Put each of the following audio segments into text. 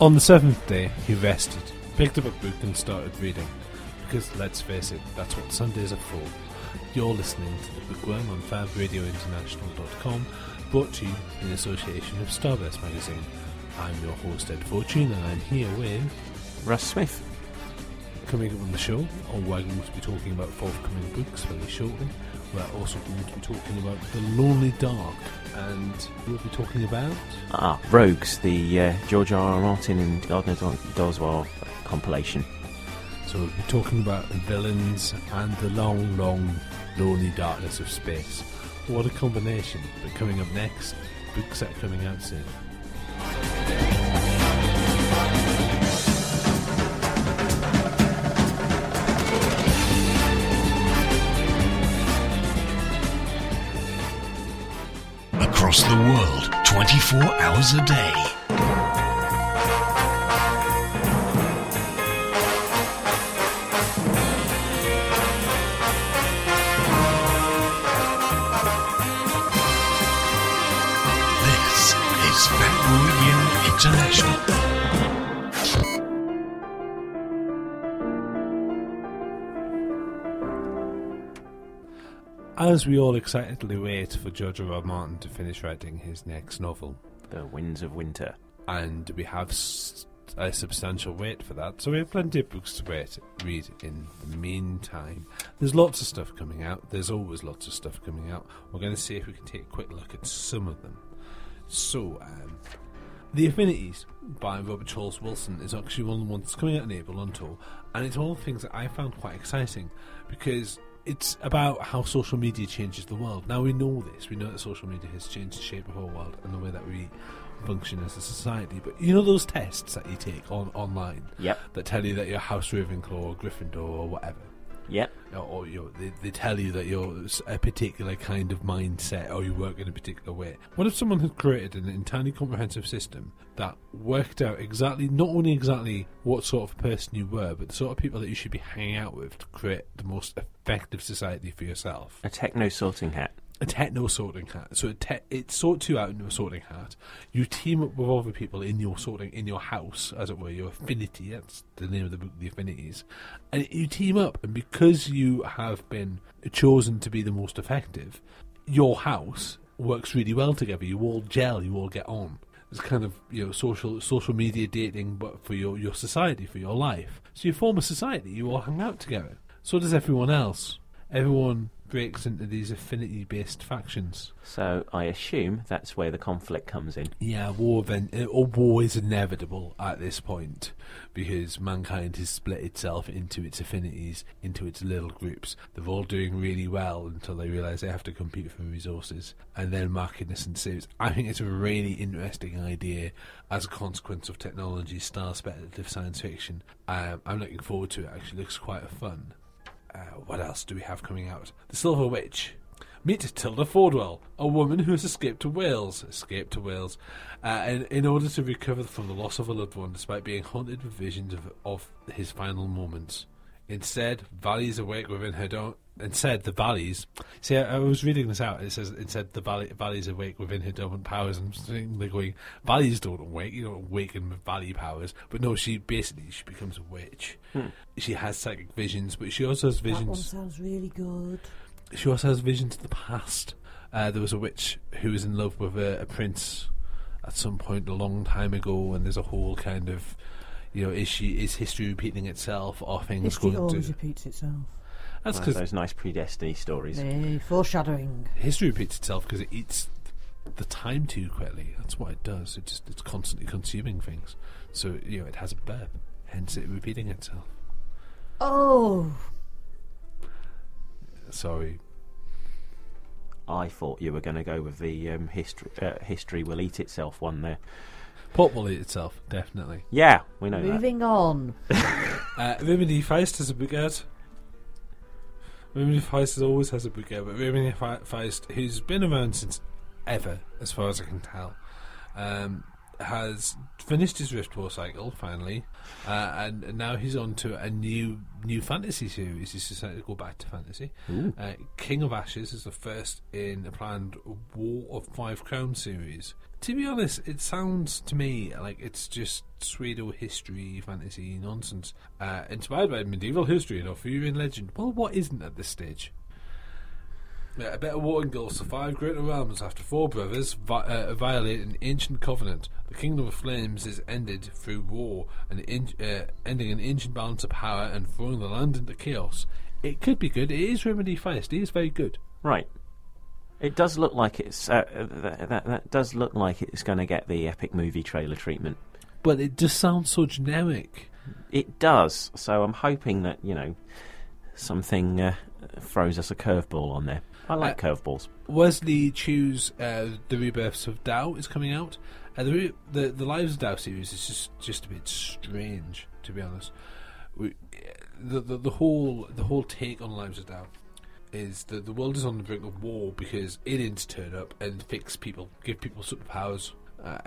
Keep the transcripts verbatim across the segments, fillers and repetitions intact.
On the seventh day, he rested, picked up a book and started reading. Because, let's face it, that's what Sundays are for. You're listening to The Bookworm on Fab Radio International dot com, brought to you in association with Starburst Magazine. I'm your host, Ed Fortune, and I'm here with... Russ Smith. Coming up on the show, or we're going to be talking about forthcoming books very shortly. We're also going to be talking about The Lonely Dark, and we'll be talking about... Ah, Rogues, the uh, George R. R. Martin and Gardner Dozois compilation. So we'll be talking about villains and the long, long, lonely darkness of space. What a combination. But coming up next, books that are coming out soon. Across the world, twenty-four hours a day. This is FabRadio International. As we all excitedly wait for George R. R. Martin to finish writing his next novel, The Winds of Winter, and we have st- a substantial wait for that, so we have plenty of books to wait, read in the meantime. There's lots of stuff coming out. There's always lots of stuff coming out. We're going to see if we can take a quick look at some of them. So, um, The Affinities by Robert Charles Wilson is actually one of the ones that's coming out in April on tour, and it's one of the things that I found quite exciting, because... it's about how social media changes the world. Now, we know this. We know that social media has changed the shape of our world and the way that we function as a society. But you know those tests that you take on online? Yep. That tell you that you're House Ravenclaw or Gryffindor or whatever? Yep. Or, or you know, they, they tell you that you're a particular kind of mindset or you work in a particular way. What if someone had created an entirely comprehensive system that worked out exactly, not only exactly what sort of person you were, but the sort of people that you should be hanging out with to create the most effective society for yourself? A techno-sorting hat. A techno-sorting hat. So it, te- it sorts you out into a sorting hat. You team up with other people in your sorting, in your house, as it were, your affinity. That's the name of the book, The Affinities. And you team up, and because you have been chosen to be the most effective, your house works really well together. You all gel, you all get on. It's kind of, you know, social social media dating, but for your, your society, for your life. So you form a society, you all hang out together. So does everyone else. Everyone breaks into these affinity-based factions. So I assume that's where the conflict comes in. Yeah, war then, or war is inevitable at this point, because mankind has split itself into its affinities, into its little groups. They're all doing really well until they realise they have to compete for resources, and then markedness ensues. I think it's a really interesting idea as a consequence of technology, style speculative science fiction. Um, I'm looking forward to it. It actually looks quite fun. Uh, what else do we have coming out? The Silver Witch. Meet Tilda Fordwell, a woman who has escaped to Wales, escaped to Wales, uh, in, in order to recover from the loss of a loved one, despite being haunted with visions of, of his final moments. Instead, valleys awake within her dome. Instead, the valleys. See, I, I was reading this out. It says, instead, the valley, valleys awake within her dormant powers. And they're going, valleys don't awake. You don't awaken with valley powers. But no, she basically she becomes a witch. Hmm. She has psychic visions, but she also has visions. That one sounds really good. She also has visions of the past. Uh, there was a witch who was in love with a, a prince at some point a long time ago, and there's a whole kind of, you know, is she is history repeating itself, or things history going to? History always repeats itself. That's because those nice predestiny stories. The foreshadowing. History repeats itself because it eats the time too quickly. That's what it does. It just it's constantly consuming things. So, you know, it has a burp, hence it repeating itself. Oh. Sorry. I thought you were going to go with the um, history. Uh, history will eat itself one there. Pot will eat itself, definitely. Yeah, we know. Moving that. on. uh, Rimini Feist is a book out. Rimini Feist always has a book out, but Rimini Feist, who's been around since ever, as far as I can tell, um, has finished his Riftwar cycle finally, uh, and, and now he's on to a new new fantasy series. He's decided to go back to fantasy. Uh, King of Ashes is the first in a planned War of Five Crowns series. To be honest, it sounds to me like it's just pseudo history fantasy nonsense, uh, inspired by medieval history and Arthurian legend. Well, what isn't at this stage? Yeah, a better war engulfs the five greater realms after four brothers vi- uh, violate an ancient covenant. The Kingdom of Flames is ended through war, and in- uh, ending an ancient balance of power and throwing the land into chaos. It could be good. It is Rimini Feist. It is very good. Right. It does look like it's uh, that, that. That does look like it's going to get the epic movie trailer treatment. But it just sounds so generic. It does. So I'm hoping that, you know, something uh, throws us a curveball on there. I like uh, curveballs. Wesley Chew's uh, The Rebirths of Tao is coming out. Uh, the, re- the the Lives of Tao series is just, just a bit strange, to be honest. We, the, the the whole the whole take on Lives of Tao is that the world is on the brink of war because aliens turn up and fix people, give people superpowers, uh,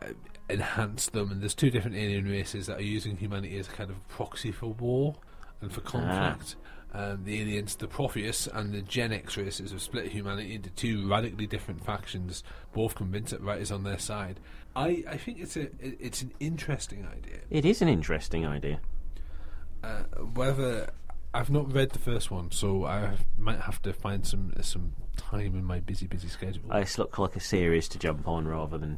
enhance them, and there's two different alien races that are using humanity as a kind of proxy for war and for conflict. Ah. Um, the aliens, the Protheus and the Gen X races have split humanity into two radically different factions, both convinced that right is on their side. I, I think it's a it's an interesting idea. It is an interesting idea. Uh, whether I've not read the first one, so I might have to find some some time in my busy busy schedule. It's looked like a series to jump on rather than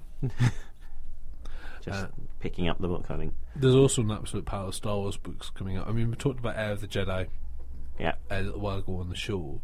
just uh, picking up the book. I think there's also an absolute pile of Star Wars books coming out. I mean, we talked about Heir of the Jedi. Yeah, a little while ago on the show.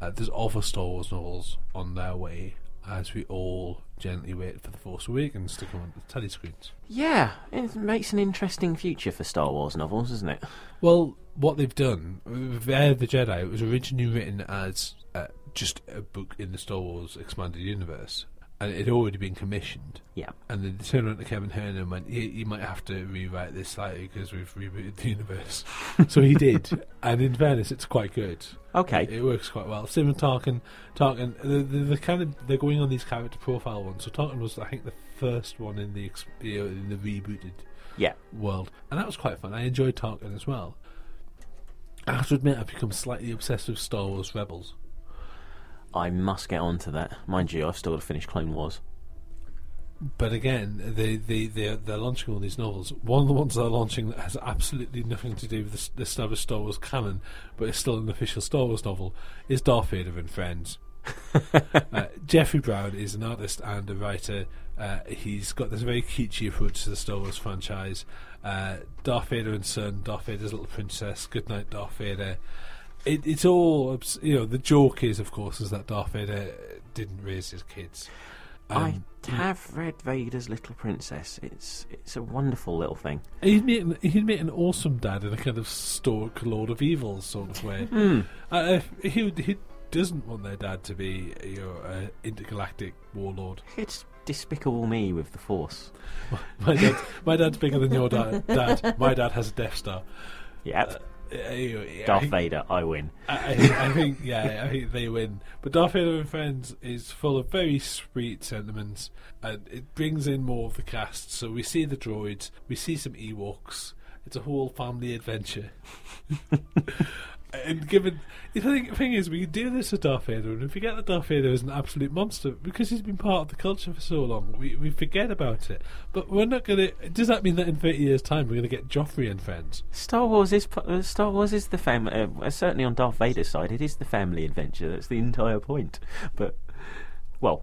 Uh, there's other Star Wars novels on their way as we all gently wait for The Force Awakens to come on the telly screens. Yeah, it makes an interesting future for Star Wars novels, doesn't it? Well, what they've done, Heir of the Jedi, it was originally written as uh, just a book in the Star Wars Expanded Universe, and it had already been commissioned. Yeah. And then they turned around to Kevin Hearn and went, you, you might have to rewrite this slightly because we've rebooted the universe. So he did. And in fairness, it's quite good. Okay. It, it works quite well. Sim and Tarkin, Tarkin the, the, the kind of, they're going on these character profile ones. So Tarkin was, I think, the first one in the, you know, in the rebooted yeah. world. And that was quite fun. I enjoyed Tarkin as well. I have to admit, I've become slightly obsessed with Star Wars Rebels. I must get on to that. Mind you, I've still got to finish Clone Wars. But again, they, they, they're, they're launching all these novels. One of the ones they're launching that has absolutely nothing to do with the established Star Wars canon, but it's still an official Star Wars novel, is Darth Vader and Friends. uh, Jeffrey Brown is an artist and a writer. Uh, he's got this very kitschy approach to the Star Wars franchise. Uh, Darth Vader and Son, Darth Vader's Little Princess, Goodnight Darth Vader. It, it's all, you know, the joke is, of course, is that Darth Vader didn't raise his kids. Um, I have read Vader's Little Princess. It's it's a wonderful little thing. He'd make an, he'd make an awesome dad in a kind of stoic Lord of Evil sort of way. mm. uh, he, he doesn't want their dad to be, you know, an intergalactic warlord. It's Despicable Me with the Force. My, my, dad's, my dad's bigger than your dad. dad. My dad has a Death Star. Yep. Uh, Anyway, Darth I think, Vader, I win. I, I, I think, yeah, I think they win. But Darth Vader and Friends is full of very sweet sentiments, and it brings in more of the cast. So we see the droids, we see some Ewoks. It's a whole family adventure. And given the thing is, we can do this with Darth Vader, and we forget that Darth Vader is an absolute monster because he's been part of the culture for so long. We we forget about it, but we're not going to. Does that mean that in thirty years' time we're going to get Joffrey and Friends? Star Wars is Star Wars is the family. Uh, certainly on Darth Vader's side, it is the family adventure. That's the entire point. But well,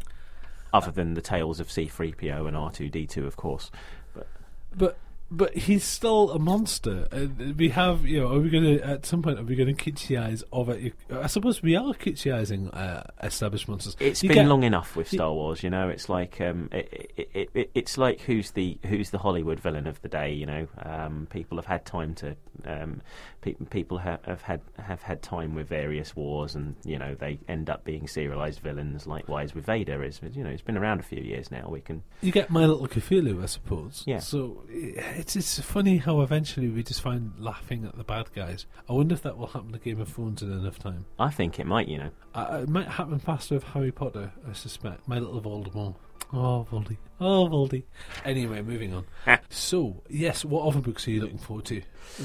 other than the tales of C three P O and R two D two, of course. But but. But he's still a monster. And we have, you know, are we going to, at some point, are we going to kitschise over? I suppose we are kitschising uh, established monsters. It's you been get, long enough with Star Wars, you know. It's like, um, it, it, it, it, it's like who's the who's the Hollywood villain of the day, you know. Um, people have had time to, um, pe- people have, have had have had time with various wars, and you know they end up being serialized villains. Likewise with Vader, is you know, it's been around a few years now. We can. You get My Little Cthulhu, I suppose. Yeah. So. It, It's it's funny how eventually we just find laughing at the bad guys. I wonder if that will happen to Game of Thrones in enough time. I think it might, you know. Uh, it might happen faster with Harry Potter, I suspect. My Little Voldemort. Oh, Voldy. Oh, Voldy. Anyway, moving on. So, yes, what other books are you looking forward to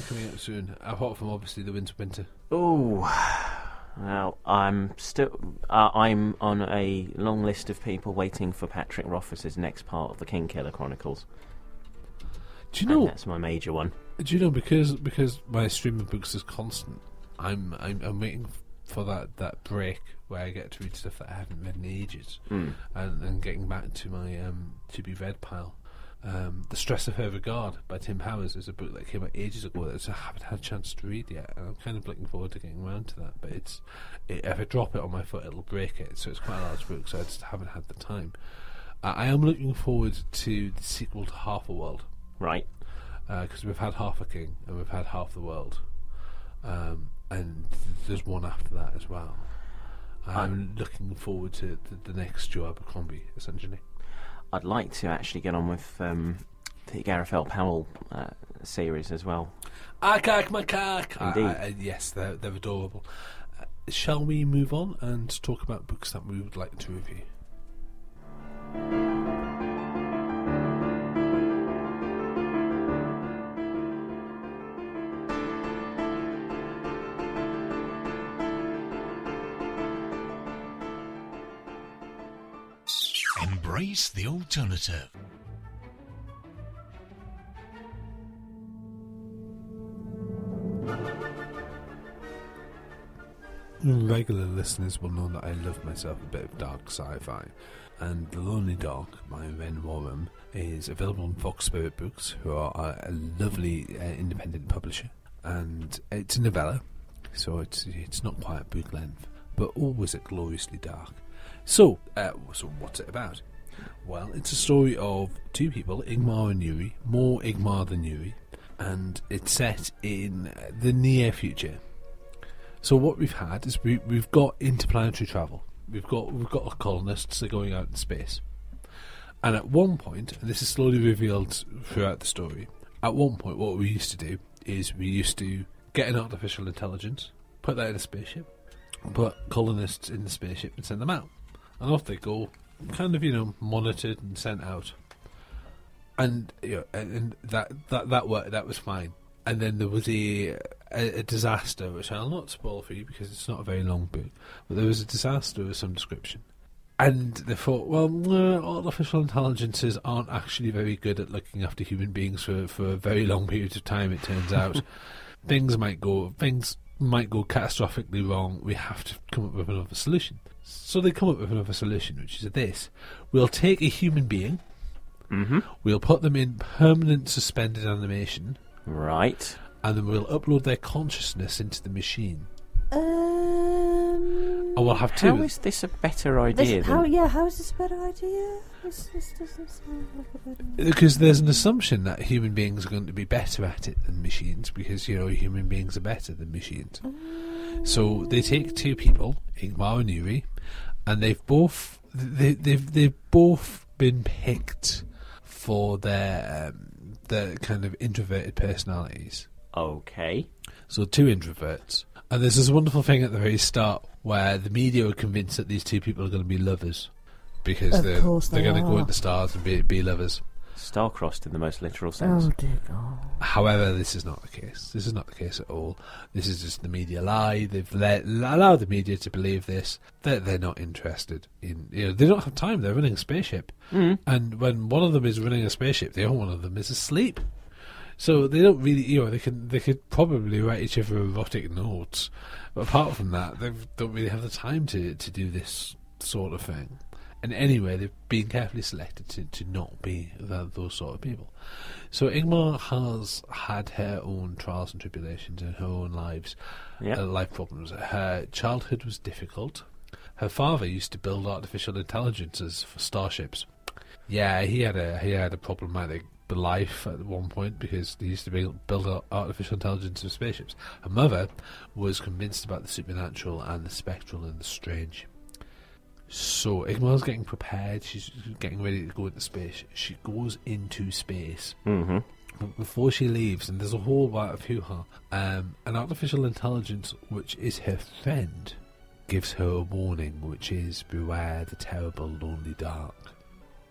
coming out soon? Apart from, obviously, The Winter Winter. Oh, well, I'm still... Uh, I'm on a long list of people waiting for Patrick Rothfuss's next part of the Kingkiller Chronicles. Do you know... And that's my major one. Do you know, because because my stream of books is constant, I'm I'm, I'm waiting for that, that break where I get to read stuff that I haven't read in ages, mm. and then getting back to my um, to be read pile. Um, The Stress of Her Regard by Tim Powers is a book that came out ages ago that I haven't had a chance to read yet, and I'm kind of looking forward to getting around to that, but it's it, if I drop it on my foot it'll break it, so it's quite a large book, so I just haven't had the time. uh, I am looking forward to the sequel to Half a World, right, because uh, we've had Half a King and we've had Half the World, um, and there's one after that as well. I'm um, looking forward to the, the next Joe Abercrombie, essentially. I'd like to actually get on with um, the Gareth L. Powell uh, series as well. Akak Makak! Indeed. I, I, yes, they're, they're adorable. Uh, shall we move on and talk about books that we would like to review? Embrace the alternative. Regular listeners will know that I love myself a bit of dark sci-fi, and The Lonely Dark by Ren Warrom is available on Fox Spirit Books, who are a lovely uh, independent publisher, and it's a novella, so it's it's not quite book length, but always a gloriously dark. So, uh, so what's it about? Well, it's a story of two people, Ingmar and Yuri, more Ingmar than Yuri, and it's set in the near future. So what we've had is we, we've got interplanetary travel. We've got we've got our colonists that are going out in space, and at one point, and this is slowly revealed throughout the story. At one point, what we used to do is we used to get an artificial intelligence, put that in a spaceship, put colonists in the spaceship, and send them out. And off they go, kind of, you know, monitored and sent out. And you know, and that that that worked. That was fine. And then there was a, a a disaster, which I'll not spoil for you because it's not a very long book. But there was a disaster of some description. And they thought, well, no, artificial intelligences aren't actually very good at looking after human beings for, for a very long period of time. It turns out things might go things might go catastrophically wrong. We have to come up with another solution. So they come up with another solution, which is this. We'll take a human being, mm-hmm. we'll put them in permanent suspended animation. Right. And then we'll upload their consciousness into the machine. Um, and we'll have two. How is this a better idea? This, how, yeah, how is this a better idea? This, this doesn't sound like a better idea. Because there's an assumption that human beings are going to be better at it than machines, because, you know, human beings are better than machines. Um, so they take two people, Ingmar and Yuri, and they've both they, they've they've both been picked for their um, their kind of introverted personalities. Okay. So two introverts, and there's this wonderful thing at the very start where the media are convinced that these two people are going to be lovers because they're, they're going to go into the stars and be, be lovers. Star-crossed in the most literal sense. Oh, dear God. However, this is not the case. This is not the case at all. This is just the media lie. They've let, allowed the media to believe this. They're, they're not interested in... You know, they don't have time. They're running a spaceship. Mm. And when one of them is running a spaceship, the other one of them is asleep. So they don't really... You know, they can they could probably write each other erotic notes. But apart from that, they don't really have the time to, to do this sort of thing. And anyway, they've been carefully selected to, to not be that, those sort of people. So Ingmar has had her own trials and tribulations in her own lives, yep. uh, life problems. Her childhood was difficult. Her father used to build artificial intelligences for starships. Yeah, he had a he had a problematic life at one point because he used to build, build artificial intelligence for spaceships. Her mother was convinced about the supernatural and the spectral and the strange. So Ingmar's getting prepared, she's getting ready to go into space. She goes into space. Mm-hmm. But before she leaves, and there's a whole lot of hoo-ha, um, an artificial intelligence, which is her friend, gives her a warning, which is beware the terrible lonely dark.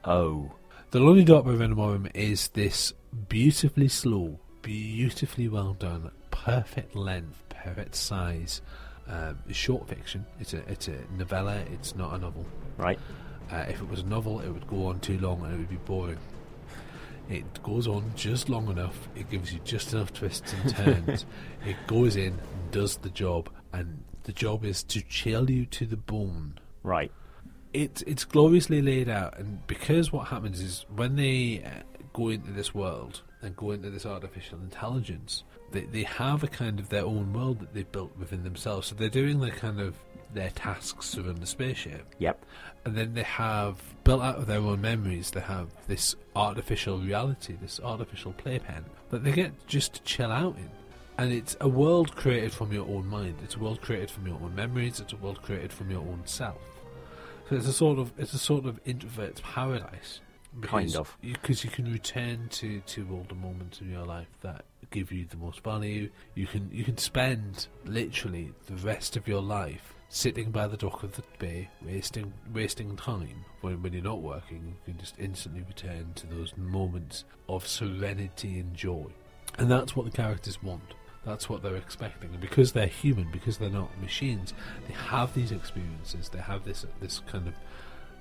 O. The Lonely Dark by Ren Warrom is this beautifully slow, beautifully well done, perfect length, perfect size, um, short fiction. It's a it's a novella. It's not a novel. Right. Uh, if it was a novel, it would go on too long and it would be boring. It goes on just long enough. It gives you just enough twists and turns. It goes in, does the job, and the job is to chill you to the bone. Right. It's it's gloriously laid out, and because what happens is when they uh, go into this world and go into this artificial intelligence, they they have a kind of their own world that they've built within themselves. So they're doing their kind of their tasks within the spaceship. Yep. And then they have built out of their own memories, they have this artificial reality, this artificial playpen that they get just to chill out in. And it's a world created from your own mind. It's a world created from your own memories. It's a world created from your own self. So it's a sort of it's a sort of introvert's paradise. Because, kind of. Because you can return to, to all the moments in your life that give you the most value. You can you can spend literally the rest of your life sitting by the dock of the bay, wasting wasting time when when you're not working. You can just instantly return to those moments of serenity and joy. And that's what the characters want. That's what they're expecting. And because they're human, because they're not machines, they have these experiences. They have this this kind of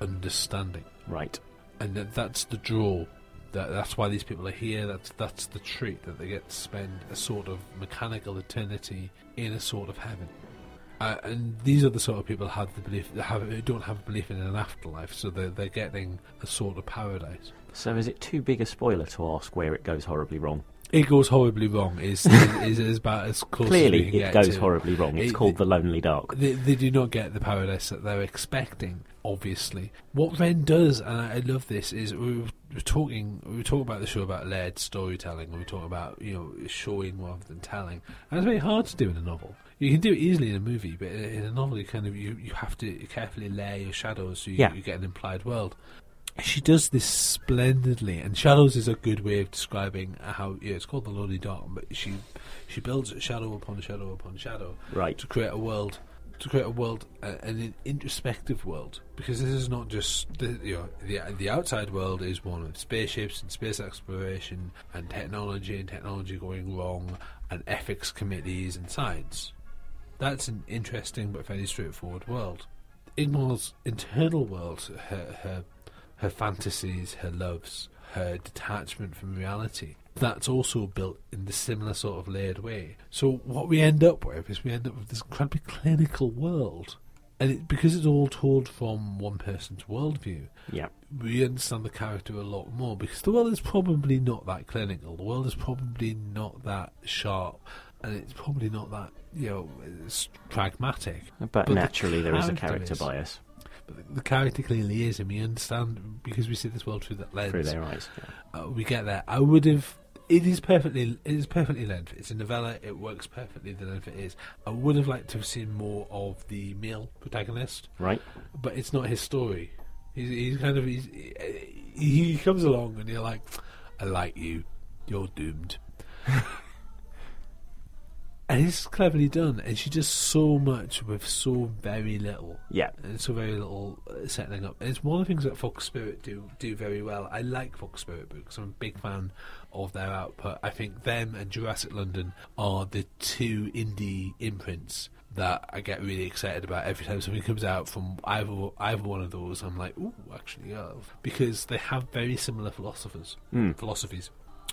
understanding. Right. And that, that's the draw. That, that's why these people are here. That's that's the treat that they get to spend a sort of mechanical eternity in a sort of heaven. Uh, and these are the sort of people who have the belief have, who don't have a belief in an afterlife, so they're, they're getting a sort of paradise. So is it too big a spoiler to ask where it goes horribly wrong? It goes horribly wrong. Is is is about as close. Clearly, as we can it get goes to. horribly wrong. It's it, called the, the Lonely Dark. They, they do not get the paradise that they're expecting. Obviously, what Ren does, and I, I love this, is we were, we were talking. We were talking about the show about layered storytelling. We were talking about you know showing rather than telling, and it's very hard to do in a novel. You can do it easily in a movie, but in, in a novel, you kind of you, you have to carefully layer your shadows so you, yeah. you get an implied world. She does this splendidly, and shadows is a good way of describing how yeah, it's called the Lonely Dark. But she she builds shadow upon shadow upon shadow, right, to create a world, to create a world, uh, an introspective world. Because this is not just the, you know the the outside world is one of spaceships and space exploration and technology and technology going wrong and ethics committees and science. That's an interesting but fairly straightforward world. Ingmar's internal world, her her. her fantasies, her loves, her detachment from reality, that's also built in the similar sort of layered way. So what we end up with is we end up with this incredibly clinical world. And it, because it's all told from one person's worldview, yep. we understand the character a lot more because the world is probably not that clinical. The world is probably not that sharp and it's probably not that, you know, it's pragmatic. But, but naturally the there is a character is, bias. But the character clearly is, and we understand because we see this world through that lens. Through their eyes, yeah. uh, we get there. I would have. It is perfectly. It is perfectly length. It's a novella. It works perfectly the length it is. I would have liked to have seen more of the male protagonist, right? But it's not his story. He's, he's kind of. He's, he comes along, and you're like, "I like you. You're doomed." And it's cleverly done, and she does so much with so very little. Yeah. And so very little setting up. And it's one of the things that Fox Spirit do do very well. I like Fox Spirit Books. I'm a big fan of their output. I think them and Jurassic London are the two indie imprints that I get really excited about every time something comes out from either, either one of those. I'm like, ooh, actually, yeah. Because they have very similar philosophers, mm. philosophies.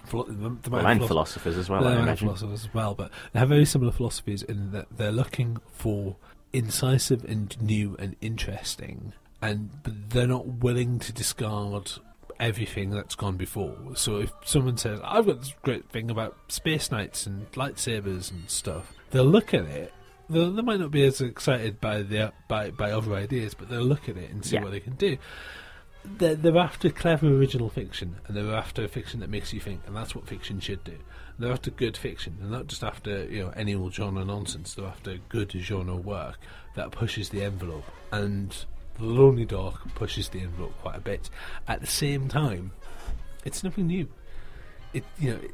Philo- the well, and philosoph- philosophers as well, I imagine. Philosophers as well, but they have very similar philosophies in that they're looking for incisive and new and interesting, and but they're not willing to discard everything that's gone before. So if someone says, "I've got this great thing about space knights and lightsabers and stuff," they'll look at it. They might not be as excited by the by by other ideas, but they'll look at it and see yeah. what they can do. They're, they're after clever original fiction, and they're after fiction that makes you think, and that's what fiction should do. They're after good fiction, and not just after you know any old genre nonsense. They're after good genre work that pushes the envelope, and The Lonely Dark pushes the envelope quite a bit. At the same time, it's nothing new. It you know it,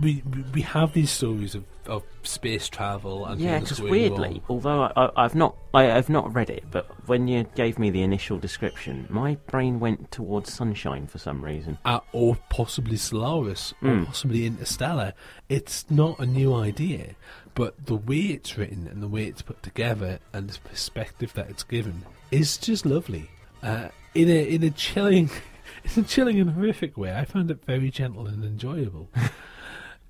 we we have these stories of, of space travel and yeah, because weirdly, although I, I, I've not I, I've not read it, but when you gave me the initial description, my brain went towards Sunshine for some reason, uh, or possibly Solaris, mm. or possibly Interstellar. It's not a new idea, but the way it's written and the way it's put together and the perspective that it's given is just lovely. Uh, in a in a chilling. It's a chilling and horrific way. I found it very gentle and enjoyable.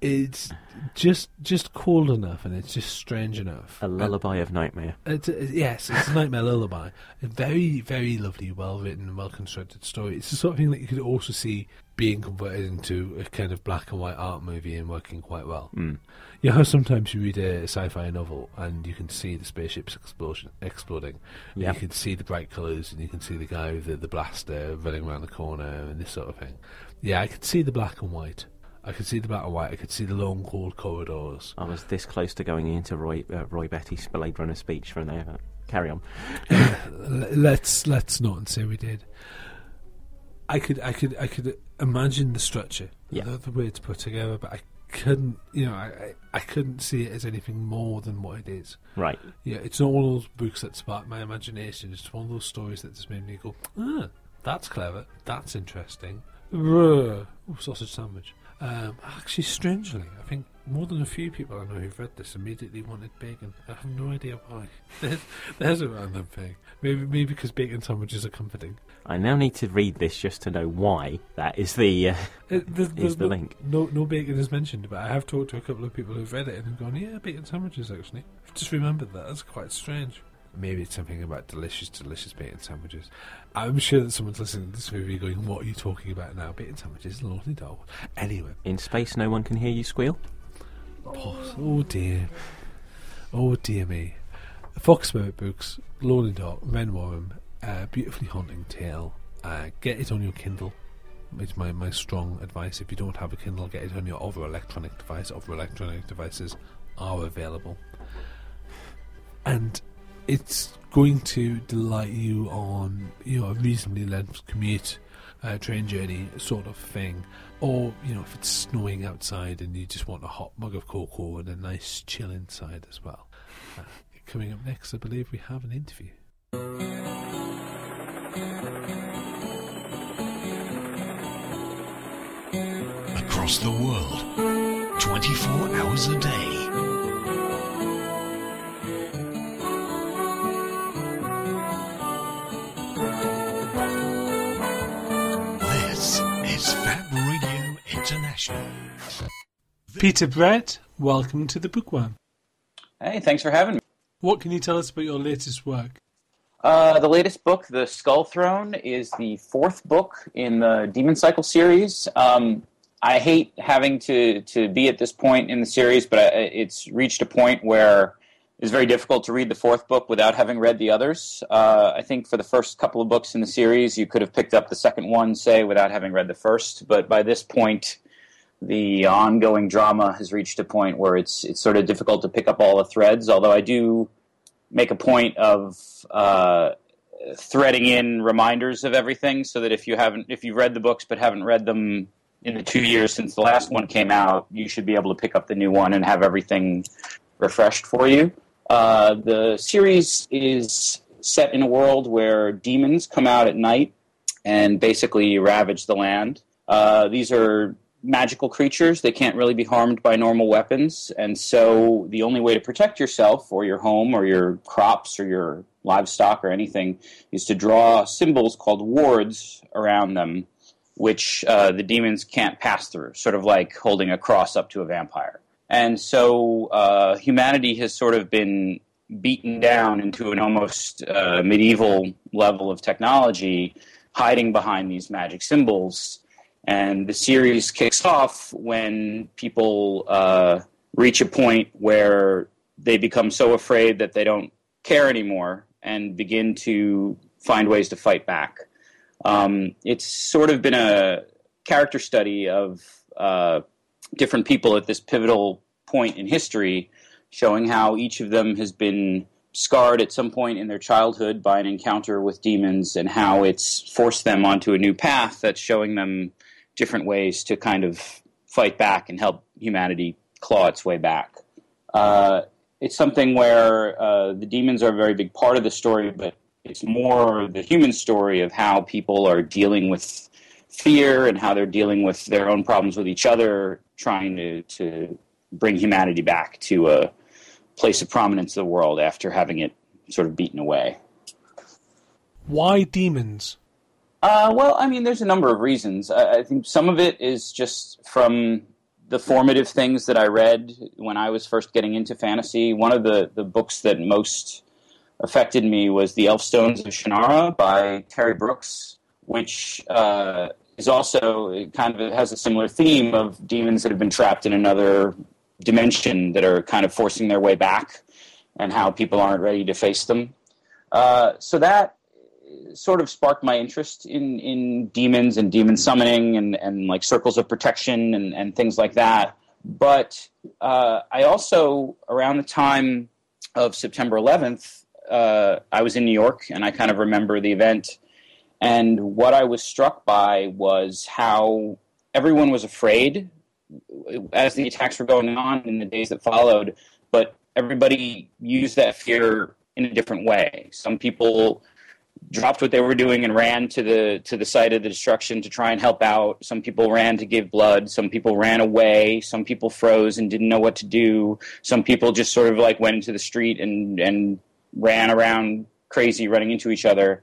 It's just just cold enough, and it's just strange enough. A lullaby and, of nightmare. It's a, yes, it's a nightmare lullaby. A very, very lovely, well-written, well-constructed story. It's the sort of thing that you could also see being converted into a kind of black and white art movie and working quite well. Mm. You know how sometimes you read a sci-fi novel and you can see the spaceships explosion, exploding. Yeah. You can see the bright colours and you can see the guy with the, the blaster running around the corner and this sort of thing. Yeah, I could see the black and white. I could see the black and white. I could see the long, cold corridors. I was this close to going into Roy uh, Roy Batty's Blade Runner speech from there. But carry on. uh, let's let's not say we did. I could I could I could imagine the structure, yeah. the, the way it's put together, but I couldn't, you know, I, I couldn't see it as anything more than what it is. Right. Yeah, it's not one of those books that sparked my imagination. It's one of those stories that just made me go, ah, that's clever, that's interesting. Ruh, oh, sausage sandwich. Um, actually, strangely, I think more than a few people I know who've read this immediately wanted bacon. I have no idea why. There's, there's a random thing. Maybe maybe because bacon sandwiches are comforting. I now need to read this just to know why that is the uh, it, there's, is there's the no, link. No no bacon is mentioned, but I have talked to a couple of people who've read it and have gone, yeah, bacon sandwiches, actually. I've just remembered that. That's quite strange. Maybe it's something about delicious, delicious bacon sandwiches. I'm sure that someone's listening to this movie going, what are you talking about now? Bacon sandwiches, Lonely Dark. Anyway. In space, no one can hear you squeal? Oh, oh dear. Oh, dear me. Fox Spirit Books, Lonely Dark, Ren Warrom, uh, Beautifully Haunting Tale. Uh, get it on your Kindle. It's my, my strong advice. If you don't have a Kindle, get it on your other electronic device. Other electronic devices are available. And it's going to delight you on, you know, a reasonably length commute, uh, train journey sort of thing, or, you know, if it's snowing outside and you just want a hot mug of cocoa and a nice chill inside as well. Uh, coming up next, I believe we have an interview. Across the world, twenty-four hours a day. Peter Brett, welcome to The Bookworm. Hey, thanks for having me. What can you tell us about your latest work? Uh, the latest book, The Skull Throne, is the fourth book in the Demon Cycle series. Um, I hate having to, to be at this point in the series, but it's reached a point where it's very difficult to read the fourth book without having read the others. Uh, I think for the first couple of books in the series, you could have picked up the second one, say, without having read the first, but by this point, the ongoing drama has reached a point where it's it's sort of difficult to pick up all the threads, although I do make a point of uh, threading in reminders of everything so that if you haven't if you've read the books but haven't read them in the two years since the last one came out, you should be able to pick up the new one and have everything refreshed for you. Uh, the series is set in a world where demons come out at night and basically ravage the land. Uh, these are magical creatures. They can't really be harmed by normal weapons, and so the only way to protect yourself or your home or your crops or your livestock or anything is to draw symbols called wards around them, which uh, the demons can't pass through, sort of like holding a cross up to a vampire. And so uh, humanity has sort of been beaten down into an almost uh, medieval level of technology, hiding behind these magic symbols. And the series kicks off when people uh, reach a point where they become so afraid that they don't care anymore and begin to find ways to fight back. Um, it's sort of been a character study of uh, different people at this pivotal point in history, showing how each of them has been scarred at some point in their childhood by an encounter with demons and how it's forced them onto a new path that's showing them different ways to kind of fight back and help humanity claw its way back. Uh, it's something where uh, the demons are a very big part of the story, but it's more the human story of how people are dealing with fear and how they're dealing with their own problems with each other, trying to, to bring humanity back to a place of prominence in the world after having it sort of beaten away. Why demons? Uh, well, I mean, there's a number of reasons. I, I think some of it is just from the formative things that I read when I was first getting into fantasy. One of the, the books that most affected me was The Elfstones of Shannara by Terry Brooks, which uh, is also kind of has a similar theme of demons that have been trapped in another dimension that are kind of forcing their way back and how people aren't ready to face them. Uh, so that sort of sparked my interest in, in demons and demon summoning and, and like circles of protection and, and things like that. But uh, I also, around the time of September eleventh, uh, I was in New York, and I kind of remember the event. And what I was struck by was how everyone was afraid as the attacks were going on in the days that followed, but everybody used that fear in a different way. Some people dropped what they were doing and ran to the to the site of the destruction to try and help out. Some people ran to give blood. Some people ran away. Some people froze and didn't know what to do. Some people just sort of like went into the street and, and ran around crazy, running into each other.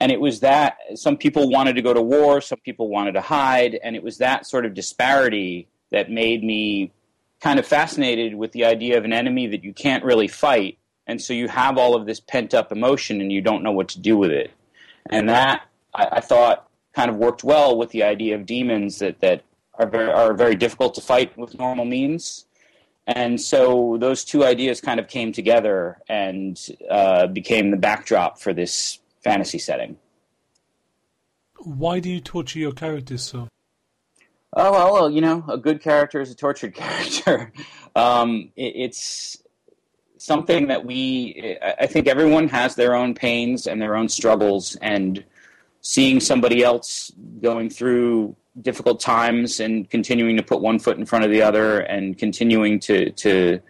And it was that some people wanted to go to war. Some people wanted to hide. And it was that sort of disparity that made me kind of fascinated with the idea of an enemy that you can't really fight. And so you have all of this pent-up emotion, and you don't know what to do with it. And that, I, I thought, kind of worked well with the idea of demons that, that are, very, are very difficult to fight with normal means. And so those two ideas kind of came together and uh, became the backdrop for this fantasy setting. Why do you torture your characters so? Oh, well, you know, a good character is a tortured character. um, it, it's... something that we, I think everyone has their own pains and their own struggles, and seeing somebody else going through difficult times and continuing to put one foot in front of the other and continuing to, to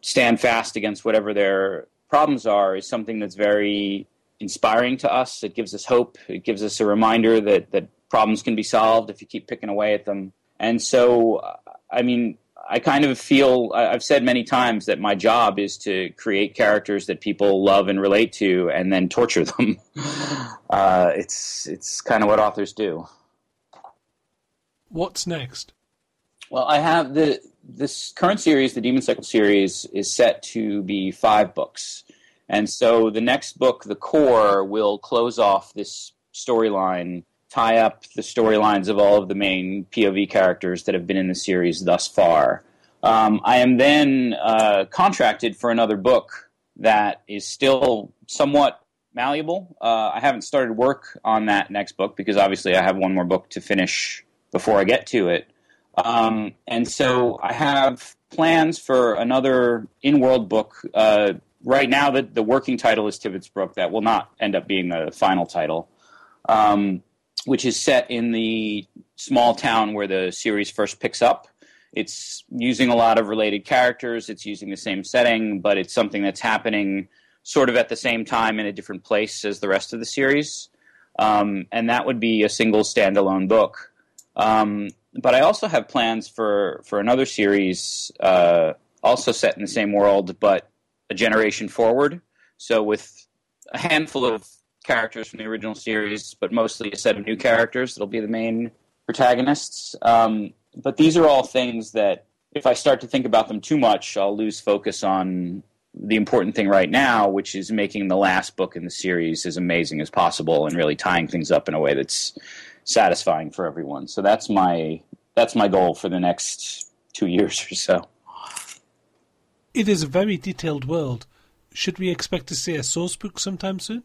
stand fast against whatever their problems are is something that's very inspiring to us. It gives us hope. It gives us a reminder that, that problems can be solved if you keep picking away at them. And so, I mean, I kind of feel, I've said many times that my job is to create characters that people love and relate to and then torture them. Uh, it's it's kind of what authors do. What's next? Well, I have the this current series, the Demon Cycle series, is set to be five books. And so the next book, The Core, will close off this storyline, tie up the storylines of all of the main P O V characters that have been in the series thus far. Um, I am then uh, contracted for another book that is still somewhat malleable. Uh, I haven't started work on that next book because obviously I have one more book to finish before I get to it. Um, and so I have plans for another in-world book. Uh, right now the, the working title is Tibbetts Brook. That will not end up being the final title. Um, which is set in the small town where the series first picks up. It's using a lot of related characters. It's using the same setting, but it's something that's happening sort of at the same time in a different place as the rest of the series. Um, and that would be a single standalone book. Um, but I also have plans for, for another series, uh, also set in the same world, but a generation forward. So with a handful of characters from the original series, but mostly a set of new characters that'll be the main protagonists. Um, but these are all things that, if I start to think about them too much, I'll lose focus on the important thing right now, which is making the last book in the series as amazing as possible and really tying things up in a way that's satisfying for everyone. So that's my that's my goal for the next two years or so. It is a very detailed world. Should we expect to see a source book sometime soon?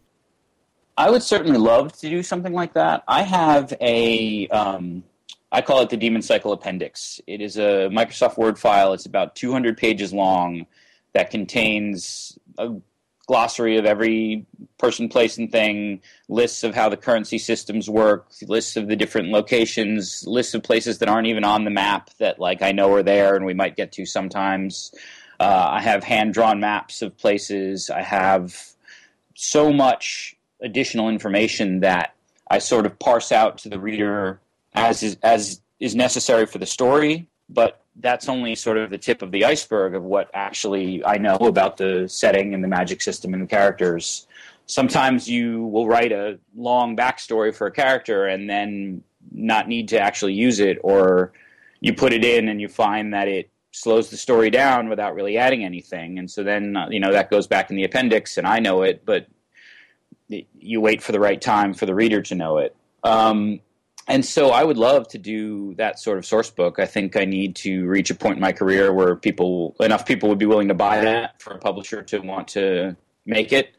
I would certainly love to do something like that. I have a, um, I call it the Demon Cycle Appendix. It is a Microsoft Word file. It's about two hundred pages long that contains a glossary of every person, place, and thing, lists of how the currency systems work, lists of the different locations, lists of places that aren't even on the map that, like, I know are there and we might get to sometimes. Uh, I have hand-drawn maps of places. I have so much additional information that I sort of parse out to the reader as is, as is necessary for the story, but that's only sort of the tip of the iceberg of what actually I know about the setting and the magic system and the characters. Sometimes you will write a long backstory for a character and then not need to actually use it, or you put it in and you find that it slows the story down without really adding anything. And so then, you know, that goes back in the appendix and I know it, but you wait for the right time for the reader to know it. Um, And so I would love to do that sort of source book. I think I need to reach a point in my career where people, enough people would be willing to buy that for a publisher to want to make it.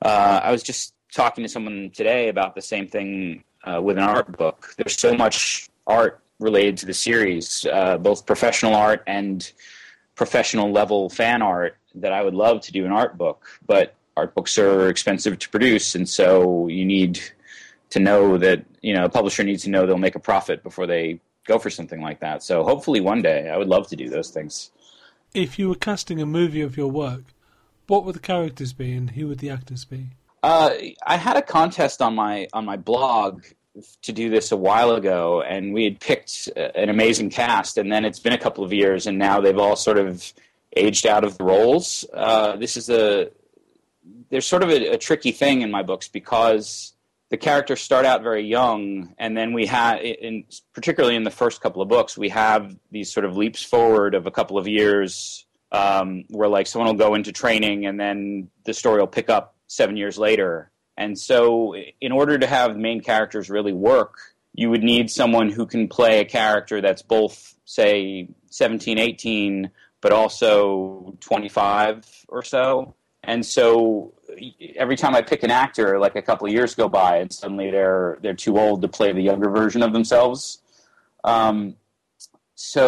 Uh, I was just talking to someone today about the same thing uh, with an art book. There's so much art related to the series, uh, both professional art and professional level fan art, that I would love to do an art book. But art books are expensive to produce, and so you need to know that, you know, a publisher needs to know they'll make a profit before they go for something like that. So hopefully one day I would love to do those things. If you were casting a movie of your work, what would the characters be and who would the actors be? Uh, I had a contest on my on my blog to do this a while ago, and we had picked an amazing cast, and then it's been a couple of years, and now they've all sort of aged out of the roles. Uh, this is a... There's sort of a, a tricky thing in my books because the characters start out very young, and then we have, in, particularly in the first couple of books, we have these sort of leaps forward of a couple of years um, where, like, someone will go into training, and then the story will pick up seven years later. And so in order to have the main characters really work, you would need someone who can play a character that's both, say, seventeen, eighteen, but also twenty-five or so. And so every time I pick an actor, like, a couple of years go by and suddenly they're they're too old to play the younger version of themselves. Um, so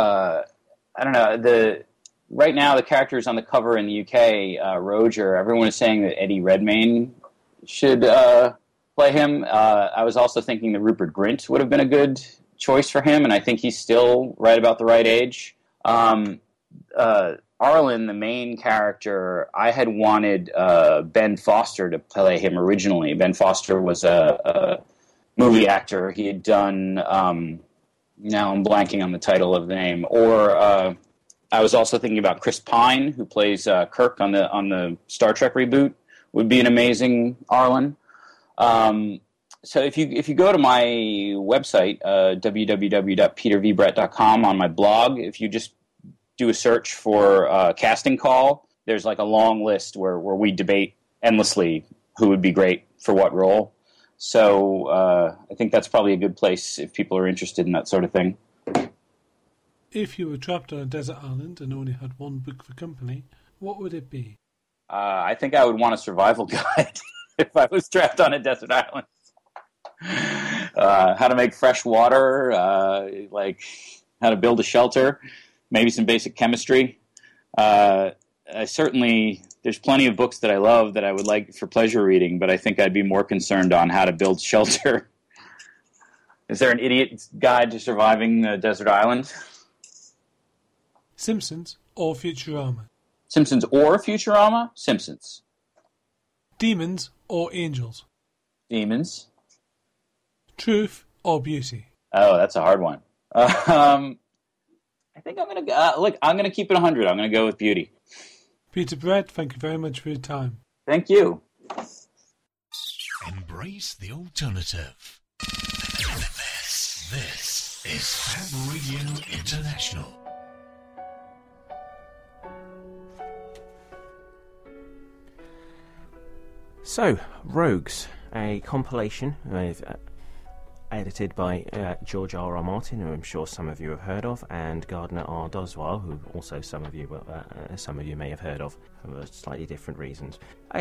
uh, I don't know. The right now the characters on the cover in the U K, uh, Roger, everyone is saying that Eddie Redmayne should uh, play him. Uh, I was also thinking that Rupert Grint would have been a good choice for him, and I think he's still right about the right age. Um, uh, Arlen, the main character, I had wanted uh, Ben Foster to play him originally. Ben Foster was a, a movie actor. He had done, um, now I'm blanking on the title of the name, or uh, I was also thinking about Chris Pine, who plays uh, Kirk on the on the Star Trek reboot, would be an amazing Arlen. Um, so if you if you go to my website, uh, w w w dot peter v brett dot com, on my blog, if you just do a search for uh, casting call, there's like a long list where, where we debate endlessly who would be great for what role. So uh, I think that's probably a good place if people are interested in that sort of thing. If you were trapped on a desert island and only had one book for company, what would it be? Uh, I think I would want a survival guide if I was trapped on a desert island. Uh, how to make fresh water, uh, like how to build a shelter. Maybe some basic chemistry. Uh, I certainly, there's plenty of books that I love that I would like for pleasure reading, but I think I'd be more concerned on how to build shelter. Is there an idiot's guide to surviving the desert island? Simpsons or Futurama? Simpsons or Futurama? Simpsons. Demons or angels? Demons. Truth or beauty? Oh, that's a hard one. Uh, um... I think I'm going to uh, look, I'm going to keep it one hundred. I'm going to go with beauty. Peter Brett, thank you very much for your time. Thank you. Embrace the alternative. This, this is Fab Radio International. So, Rogues, a compilation of Uh, edited by uh, George R. R. Martin, who I'm sure some of you have heard of, and Gardner R. Dozois, who also some of you uh, some of you may have heard of for slightly different reasons.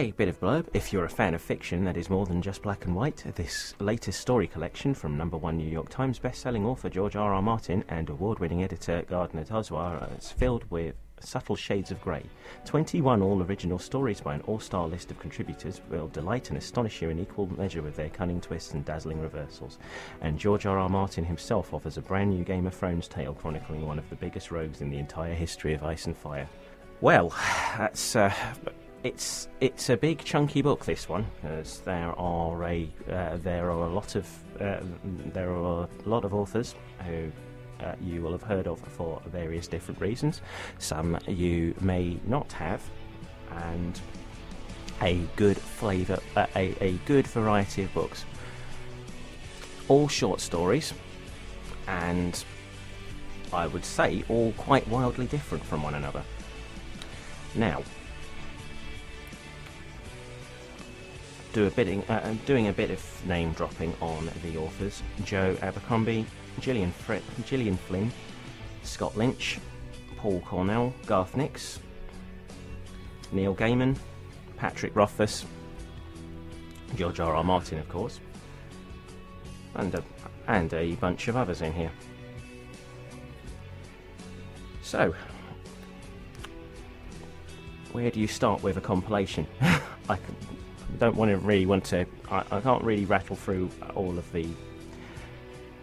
A bit of blurb: if you're a fan of fiction that is more than just black and white, this latest story collection from number one New York Times best-selling author George R. R. Martin and award-winning editor Gardner Dozois is filled with subtle shades of grey. twenty-one all-original stories by an all-star list of contributors will delight and astonish you in equal measure with their cunning twists and dazzling reversals. And George R. R. Martin himself offers a brand new Game of Thrones tale chronicling one of the biggest rogues in the entire history of Ice and Fire. Well, that's... Uh, It's it's a big chunky book, this one, as there are a uh, there are a lot of uh, there are a lot of authors who uh, you will have heard of for various different reasons. Some you may not have, and a good flavour, uh, a a good variety of books, all short stories, and I would say all quite wildly different from one another. Now. Do a bidding, uh, doing a bit of name dropping on the authors: Joe Abercrombie, Gillian, Fre- Gillian Flynn, Scott Lynch, Paul Cornell, Garth Nix, Neil Gaiman, Patrick Rothfuss, George R. R. Martin, of course, and a, and a bunch of others in here. So, where do you start with a compilation? I can. Don't want to really want to. I, I can't really rattle through all of the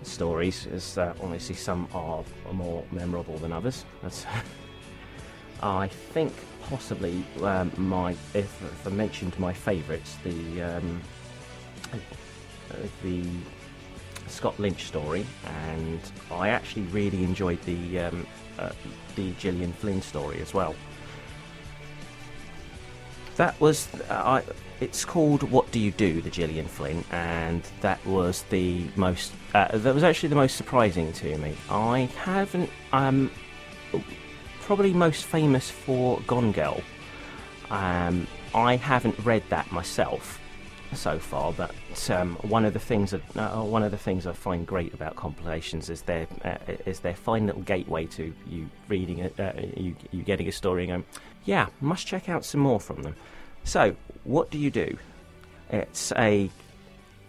stories, as uh, obviously some are more memorable than others. That's I think possibly um, my, if, if I mentioned my favourites, the um, the Scott Lynch story, and I actually really enjoyed the um, uh, the Gillian Flynn story as well. That was uh, I. It's called What Do You Do, the Gillian Flynn, and that was the most, uh, that was actually the most surprising to me. I haven't, um, probably most famous for Gone Girl. Um, I haven't read that myself so far, but um, one of the things that, uh, one of the things I find great about compilations is their uh, is their fine little gateway to you reading it, uh, you you getting a story and going, yeah, must check out some more from them. So, What Do You Do? It's a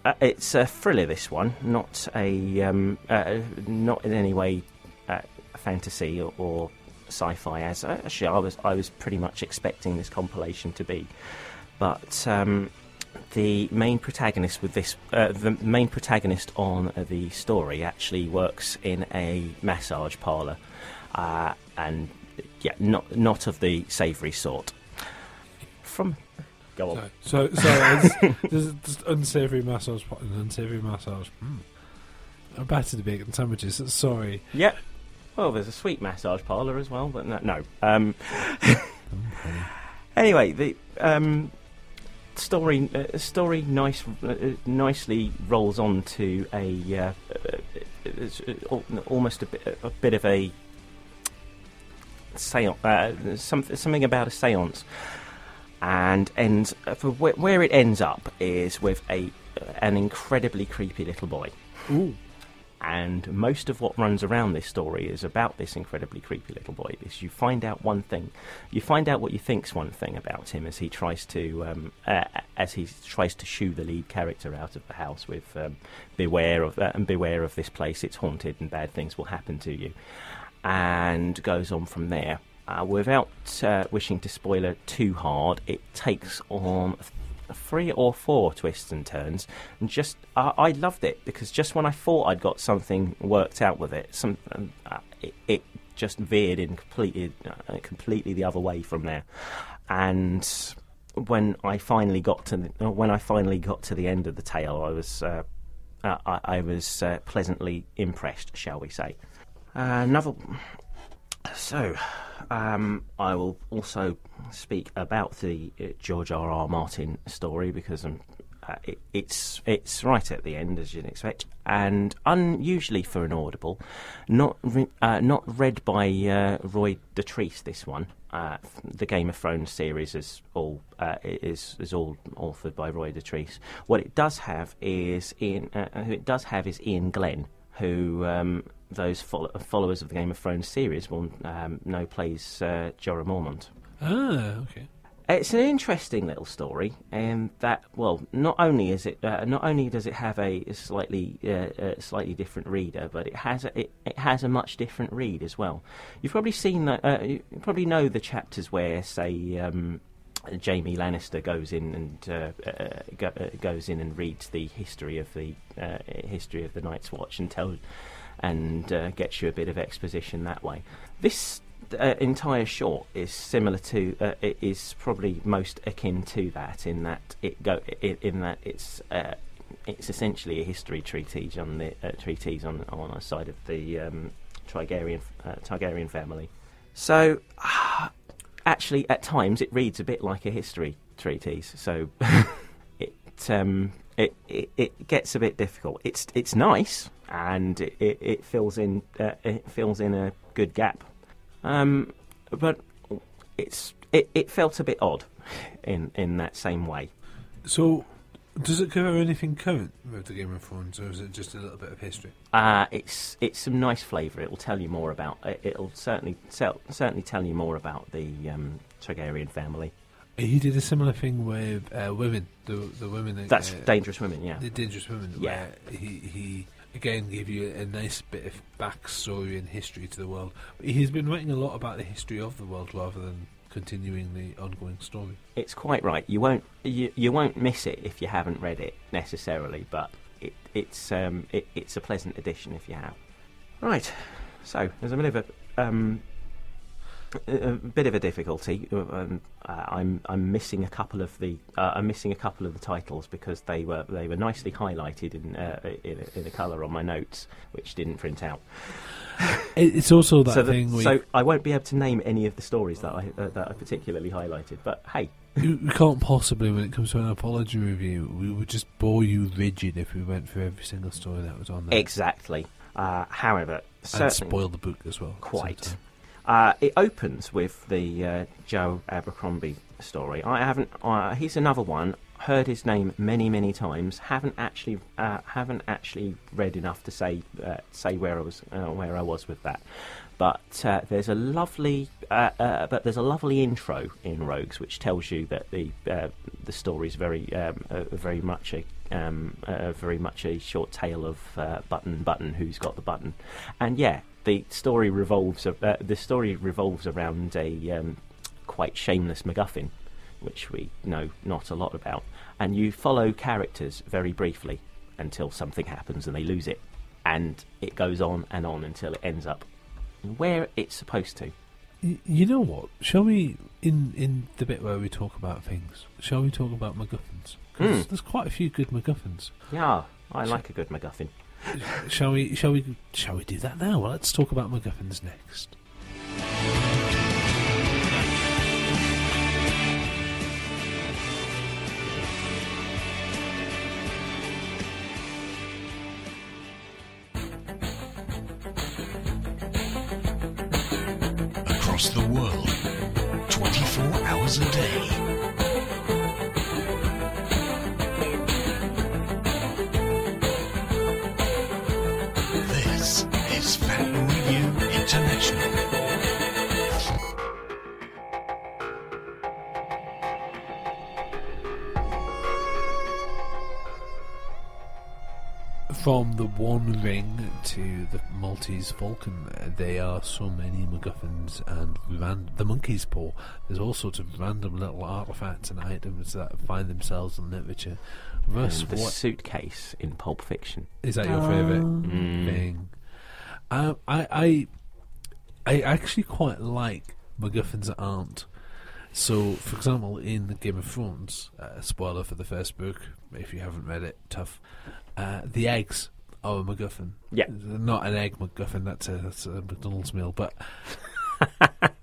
uh, it's a thriller. This one, not a um, uh, not in any way uh, fantasy or, or sci-fi. As uh, actually, I was I was pretty much expecting this compilation to be, but um, the main protagonist with this uh, the main protagonist on the story actually works in a massage parlour, uh, and yeah, not not of the savoury sort. From go on. So, so, so there's just unsavoury massage, pot and unsavoury massage. Mm. I'm better to be eating sandwiches. Sorry. Yep. Well, there's a sweet massage parlour as well, but no. no. Um, anyway, the um, story uh, story nice uh, nicely rolls on to a uh, uh, almost a bit, a bit of a seance, uh, something something about a seance. And ends for wh- where it ends up is with a an incredibly creepy little boy. Ooh. And most of what runs around this story is about this incredibly creepy little boy. Because you find out one thing, you find out what you think's one thing about him as he tries to um, uh, as he tries to shoo the lead character out of the house with um, beware of uh, and beware of this place. It's haunted and bad things will happen to you. And goes on from there. Uh, without uh, wishing to spoil it too hard, it takes on th- three or four twists and turns, and just uh, I loved it, because just when I thought I'd got something worked out with it, some uh, it, it just veered in completely, uh, completely the other way from there. And when I finally got to the, when I finally got to the end of the tale, I was uh, uh, I, I was uh, pleasantly impressed, shall we say? Uh, another. So, um, I will also speak about the uh, George R. R. Martin story, because um, uh, it, it's it's right at the end, as you'd expect, and unusually for an audible, not re- uh, not read by uh, Roy Dotrice. This one, uh, the Game of Thrones series, is all uh, is is all authored by Roy Dotrice. What it does have is Ian, uh, who it does have is Ian Glenn, who. Um, Those follow- followers of the Game of Thrones series will um, know plays uh, Jorah Mormont. Ah, okay. It's an interesting little story, and um, that well, not only is it uh, not only does it have a, a slightly uh, a slightly different reader, but it has a, it, it has a much different read as well. You've probably seen that. Uh, you probably know the chapters where, say, um, Jamie Lannister goes in and uh, uh, go, uh, goes in and reads the history of the uh, history of the Night's Watch and tells and uh, gets you a bit of exposition that way. This. Uh, entire short is similar to uh, it is probably most akin to that in that it go in, in that it's uh, it's essentially a history treatise on the uh, treatise on on the side of the um, Targaryen uh, Targaryen family. So uh, actually, at times it reads a bit like a history treatise. So it um, it, it it gets a bit difficult. It's it's nice and it, it, it fills in uh, it fills in a good gap. Um, but it's it, it felt a bit odd in in that same way. So, does it cover anything current about the Game of Thrones, or is it just a little bit of history? Uh, it's it's some nice flavour. It'll tell you more about. It'll certainly tell certainly tell you more about the um, Targaryen family. He did a similar thing with uh, women. The the women that, that's uh, Dangerous Women, yeah. The Dangerous Women, yeah. Where he he. Again, give you a nice bit of backstory and history to the world. But he's been writing a lot about the history of the world rather than continuing the ongoing story. It's quite right. You won't you, you won't miss it if you haven't read it necessarily, but it, it's um, it, it's a pleasant addition if you have. Right. So there's a bit of a um, a, a bit of a difficulty. Um, I'm I'm missing a couple of the uh, I'm missing a couple of the titles because they were they were nicely highlighted in uh, in, in a colour on my notes, which didn't print out. It's also that so thing. The, so I won't be able to name any of the stories that I uh, that I particularly highlighted. But hey, we can't possibly, when it comes to an apology review, we would just bore you rigid if we went through every single story that was on there. Exactly. Uh, however, and spoil the book as well. Quite. Sometimes. Uh, it opens with the uh, Joe Abercrombie story. I haven't. Uh, he's another one. Heard his name many, many times. Haven't actually, uh, haven't actually read enough to say uh, say where I was uh, where I was with that. But uh, there's a lovely, uh, uh, but there's a lovely intro in Rogues, which tells you that the uh, the story is very, um, uh, very much a. Um, uh, very much a short tale of uh, button, button, who's got the button, and yeah, the story revolves. Uh, the story revolves around a um, quite shameless MacGuffin, which we know not a lot about, and you follow characters very briefly until something happens and they lose it, and it goes on and on until it ends up where it's supposed to. You know what? Shall we, in, in the bit where we talk about things, shall we talk about MacGuffins? Because mm. there's quite a few good MacGuffins. Yeah, I like a good MacGuffin. shall we? Shall we? Shall we do that now? Well, let's talk about MacGuffins next. Across the world, twenty-four hours a day. From the One Ring to the Maltese Falcon, there are so many MacGuffins and ran- the Monkey's Paw. There's all sorts of random little artefacts and items that find themselves in literature. Russ, and the what- suitcase in Pulp Fiction. Is that your uh, favourite mm. thing? Um, I, I, I actually quite like MacGuffins that aren't. So, for example, in the Game of Thrones, uh, spoiler for the first book, if you haven't read it, tough. Uh, the eggs are a MacGuffin. Yeah, not an egg MacGuffin. That's a, that's a McDonald's meal. But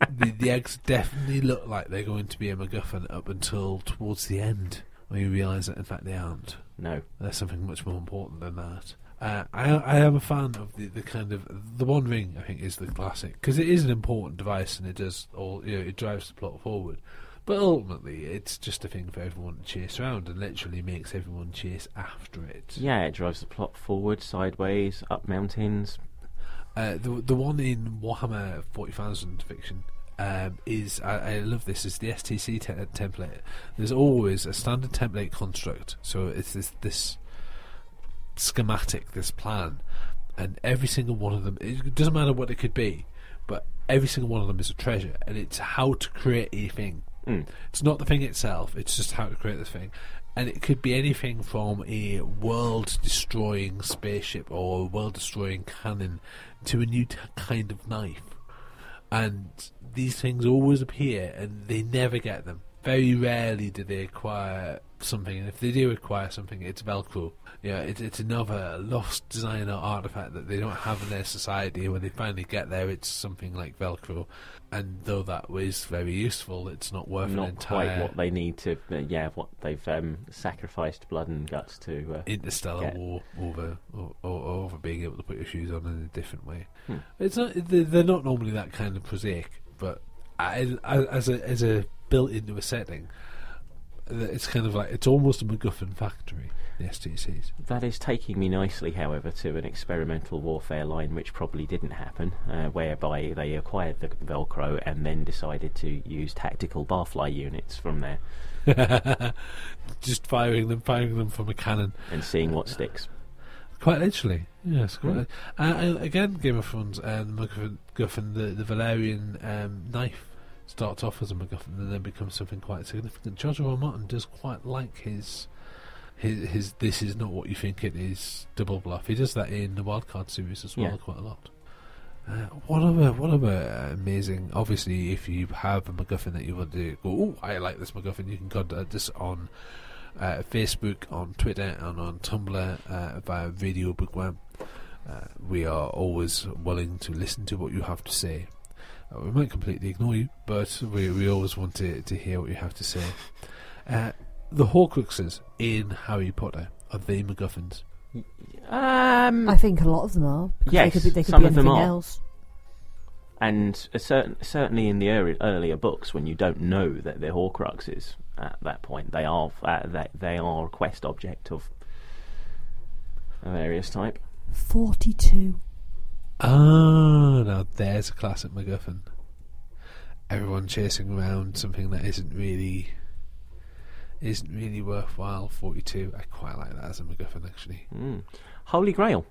the, the eggs definitely look like they're going to be a MacGuffin up until towards the end, when you realise that in fact they aren't. No, there's something much more important than that. Uh, I I am a fan of the, the kind of the One Ring. I think is the classic because it is an important device and it does all. You know, it drives the plot forward, but ultimately it's just a thing for everyone to chase around and literally makes everyone chase after it. Yeah, it drives the plot forward, sideways, up mountains. Uh, the the one in Warhammer forty thousand fiction um, is, I, I love this, is the S T C te- template. There's always a standard template construct, so it's this, this schematic, this plan, and every single one of them, it doesn't matter what it could be, but every single one of them is a treasure, and it's how to create a thing. Mm. It's not the thing itself, it's just how to create the thing. And it could be anything from a world-destroying spaceship or a world-destroying cannon to a new t- kind of knife. And these things always appear, and they never get them. Very rarely do they acquire something, and if they do acquire something, it's Velcro. Yeah, it, it's another lost designer artifact that they don't have in their society. When they finally get there, it's something like Velcro. And though that is very useful, it's not worth not an entire... Not quite what they need to... Uh, yeah, what they've um, sacrificed blood and guts to... Uh, interstellar get. war over, or, or, or over being able to put your shoes on in a different way. Hmm. It's not. They're not normally that kind of prosaic, but I, I, as a as a built into a setting... It's kind of like, it's almost a MacGuffin factory, the S T Cs. That is taking me nicely, however, to an experimental warfare line which probably didn't happen, uh, whereby they acquired the Velcro and then decided to use tactical barfly units from there. Just firing them, firing them from a cannon. And seeing what sticks. Quite literally, yes. Quite mm. li- uh, again, Game of Thrones and MacGuffin, the, the Valerian um, knife. Starts off as a MacGuffin and then becomes something quite significant. George R. R. Martin does quite like his, his his this is not what you think it is double bluff. He does that in the Wildcard series as well, yeah. Quite a lot. Uh, what other what other amazing? Obviously, if you have a MacGuffin that you want to go, oh, I like this MacGuffin, you can contact us on uh, Facebook, on Twitter, and on Tumblr uh, via Radio Bookworm. Uh, we are always willing to listen to what you have to say. We might completely ignore you, but we we always want to, to hear what you have to say. Uh, the Horcruxes in Harry Potter, are they MacGuffins? Um, I think a lot of them are. Yes, they could be, they could some be of them are. Else. And a certain, certainly in the early, earlier books, when you don't know that they're Horcruxes at that point, they are uh, they, they are a quest object of a various type. forty-two. Ah, now there's a classic MacGuffin. Everyone chasing around something that isn't really isn't really worthwhile. forty-two. I quite like that as a MacGuffin, actually. Mm. Holy Grail.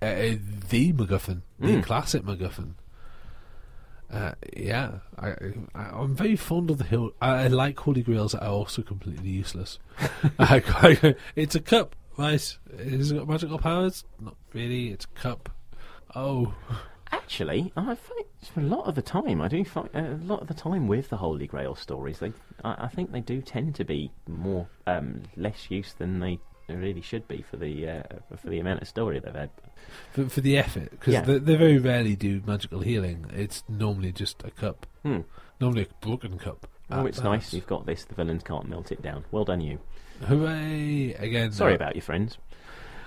Uh, the MacGuffin. Mm. The classic MacGuffin. Uh, yeah, I, I, I'm very fond of the hill. I, I like Holy Grails that are also completely useless. I, I, it's a cup, right? Has it got magical powers? Not really. It's a cup. Oh, actually, I find a lot of the time I do find a lot of the time with the Holy Grail stories, they I, I think they do tend to be more um, less use than they really should be for the uh, for the amount of story they've had, for, for the effort, because yeah. they, they very rarely do magical healing. It's normally just a cup, hmm. normally a broken cup. Oh, it's best. Nice you've got this. The villains can't melt it down. Well done, you! Hooray! Again, sorry uh, about your friends.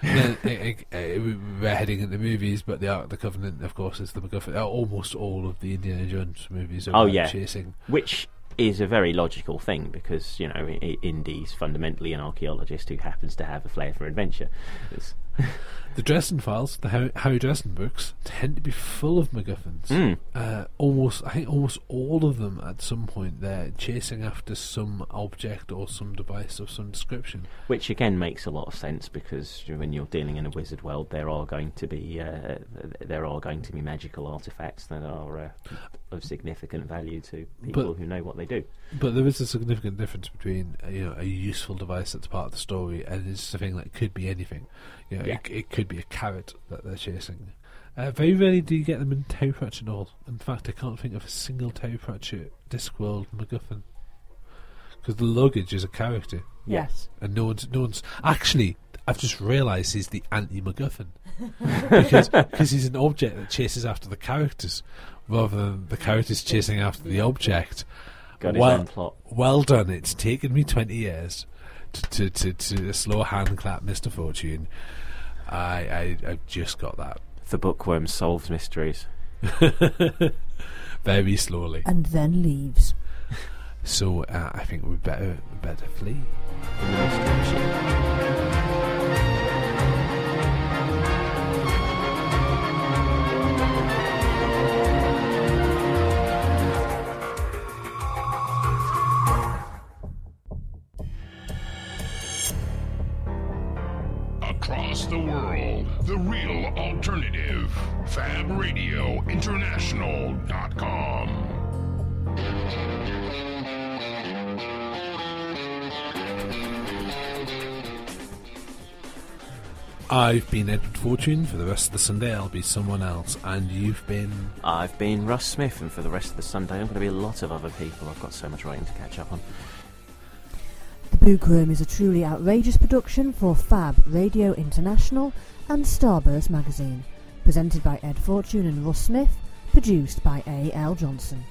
Then, it, it, it, we're heading into movies, but the Ark of the Covenant, of course, is the MacGuffin. Almost all of the Indiana Jones movies are oh, yeah. chasing. Which is a very logical thing, because, you know, Indy's fundamentally an archaeologist who happens to have a flair for adventure. The Dresden Files, the Harry, Harry Dresden books, tend to be full of MacGuffins. Mm. Uh, almost, I think almost all of them at some point they're chasing after some object or some device of some description. Which again makes a lot of sense, because when you're dealing in a wizard world, there are going to be uh, there are going to be magical artifacts that are uh, of significant value to people but, who know what they do. But there is a significant difference between uh, you know, a useful device that's part of the story and it's a thing that could be anything. You know, yeah. it, it could be a carrot that they're chasing. Uh, very rarely do you get them in Terry Pratchett novels. In fact, I can't think of a single Terry Pratchett Discworld MacGuffin. Because the luggage is a character. Yes. And no one's... No one's actually, I've just realised he's the anti-MacGuffin. because cause he's an object that chases after the characters, rather than the characters chasing after the object. Got well, his own plot. Well done. It's taken me twenty years. To, to, to a slow hand clap, Mister Fortune. I, I, I just got that. The bookworm solves mysteries. Very slowly. And then leaves. So uh, I think we better, better flee. across the world. The real alternative. Fab Radio International dot com. I've been Edward Fortune. For the rest of the Sunday, I'll be someone else. And you've been... I've been Russ Smith, and for the rest of the Sunday, I'm going to be a lot of other people. I've got so much writing to catch up on. The Bookworm is a truly outrageous production for Fab Radio International and Starburst Magazine. Presented by Ed Fortune and Russ Smith. Produced by A L Johnson.